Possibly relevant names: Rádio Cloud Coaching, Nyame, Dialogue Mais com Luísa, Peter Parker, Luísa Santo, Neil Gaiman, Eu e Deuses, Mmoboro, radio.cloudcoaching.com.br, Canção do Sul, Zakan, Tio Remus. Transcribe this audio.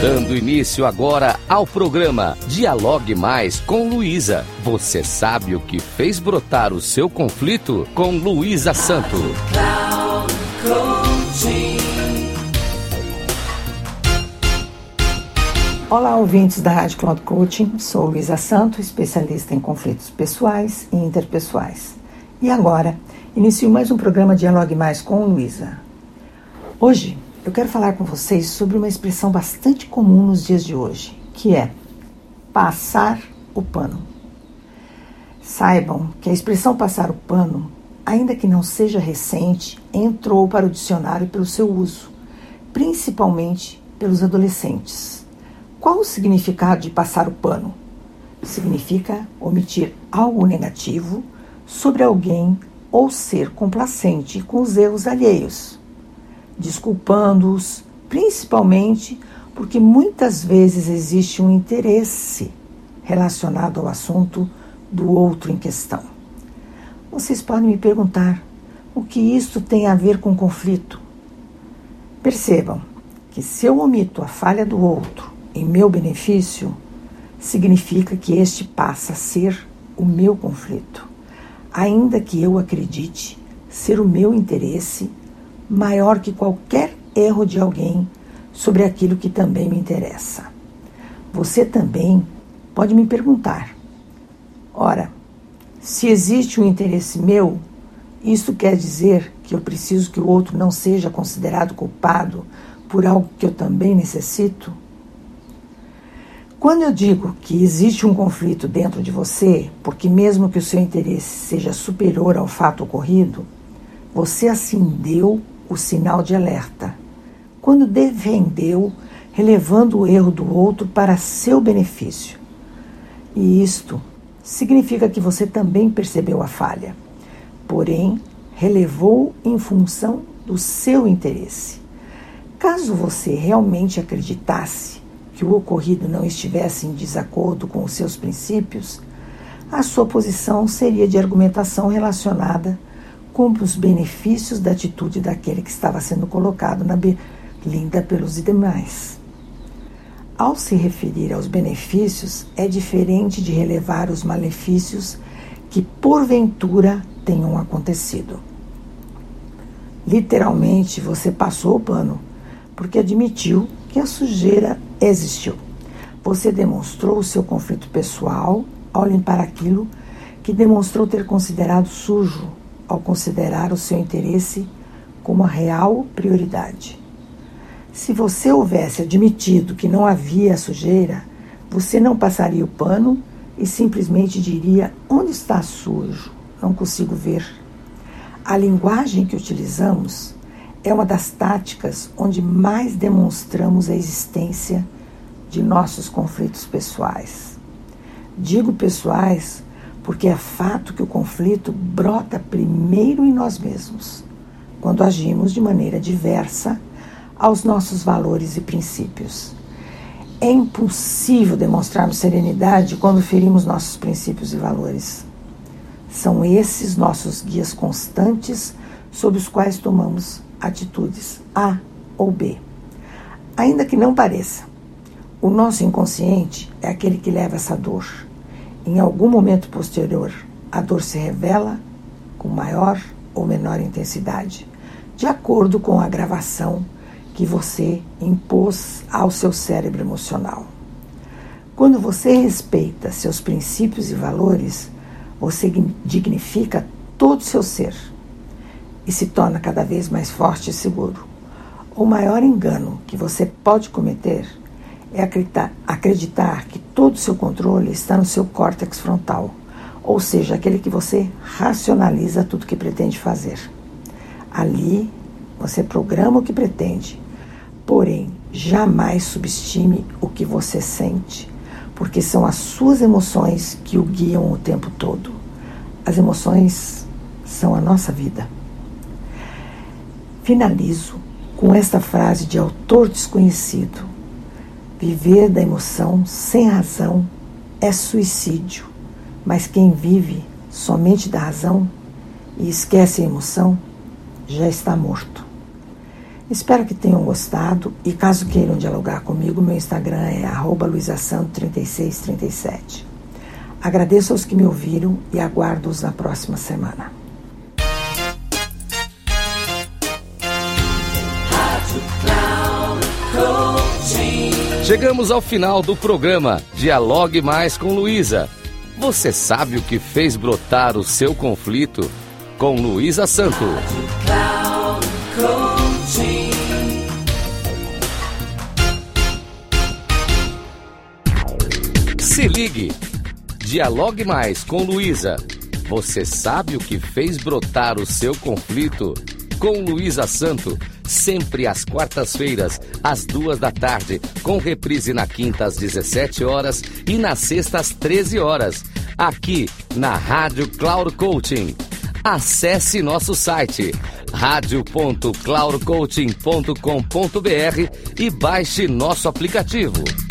Dando início agora ao programa Dialogue Mais com Luísa. Você sabe o que fez brotar o seu conflito? Com Luísa Santo. Olá, ouvintes da Rádio Cloud Coaching. Sou Luísa Santo, especialista em conflitos pessoais e interpessoais. E agora, inicio mais um programa Dialogue Mais com Luísa. Hoje, eu quero falar com vocês sobre uma expressão bastante comum nos dias de hoje, que é passar o pano. Saibam que a expressão passar o pano, ainda que não seja recente, entrou para o dicionário pelo seu uso, principalmente pelos adolescentes. Qual o significado de passar o pano? Significa omitir algo negativo sobre alguém ou ser complacente com os erros alheios, desculpando-os, principalmente porque muitas vezes existe um interesse relacionado ao assunto do outro em questão. Vocês podem me perguntar o que isso tem a ver com conflito. Percebam que se eu omito a falha do outro em meu benefício, significa que este passa a ser o meu conflito, ainda que eu acredite ser o meu interesse maior que qualquer erro de alguém sobre aquilo que também me interessa. Você também pode me perguntar: ora, se existe um interesse meu, isso quer dizer que eu preciso que o outro não seja considerado culpado por algo que eu também necessito? Quando eu digo que existe um conflito dentro de você, porque mesmo que o seu interesse seja superior ao fato ocorrido, você acendeu o sinal de alerta quando defendeu, relevando o erro do outro para seu benefício. E isto significa que você também percebeu a falha, porém relevou em função do seu interesse. Caso você realmente acreditasse que o ocorrido não estivesse em desacordo com os seus princípios, a sua posição seria de argumentação relacionada com os benefícios da atitude daquele que estava sendo colocado na berlinda pelos demais. Ao se referir aos benefícios, é diferente de relevar os malefícios que porventura tenham acontecido. Literalmente, você passou o pano, porque admitiu que a sujeira existiu. Você demonstrou o seu conflito pessoal ao limpar aquilo que demonstrou ter considerado sujo, ao considerar o seu interesse como a real prioridade. Se você houvesse admitido que não havia sujeira, você não passaria o pano e simplesmente diria: onde está sujo? Não consigo ver. A linguagem que utilizamos é uma das táticas onde mais demonstramos a existência de nossos conflitos pessoais. Digo pessoais porque é fato que o conflito brota primeiro em nós mesmos, quando agimos de maneira diversa aos nossos valores e princípios. É impossível demonstrarmos serenidade quando ferimos nossos princípios e valores. São esses nossos guias constantes sobre os quais tomamos atitudes A ou B. Ainda que não pareça, o nosso inconsciente é aquele que leva essa dor. Em algum momento posterior, a dor se revela com maior ou menor intensidade, de acordo com a gravação que você impôs ao seu cérebro emocional. Quando você respeita seus princípios e valores, você dignifica todo o seu ser e se torna cada vez mais forte e seguro. O maior engano que você pode cometer é acreditar que todo o seu controle está no seu córtex frontal, ou seja, aquele que você racionaliza tudo que pretende fazer. Ali, você programa o que pretende, porém, jamais subestime o que você sente, porque são as suas emoções que o guiam o tempo todo. As emoções são a nossa vida. Finalizo com esta frase de autor desconhecido: viver da emoção sem razão é suicídio, mas quem vive somente da razão e esquece a emoção já está morto. Espero que tenham gostado e caso queiram dialogar comigo, meu Instagram é @luisasanto3637. Agradeço aos que me ouviram e aguardo-os na próxima semana. Chegamos ao final do programa Dialogue Mais com Luísa. Você sabe o que fez brotar o seu conflito? Com Luísa Santo. Se ligue. Dialogue Mais com Luísa. Você sabe o que fez brotar o seu conflito? Com Luísa Santo. Sempre às quartas-feiras, às 2 da tarde, com reprise na quinta às 17h e na sexta às 13h, aqui na Rádio Cloud Coaching. Acesse nosso site radio.cloudcoaching.com.br e baixe nosso aplicativo.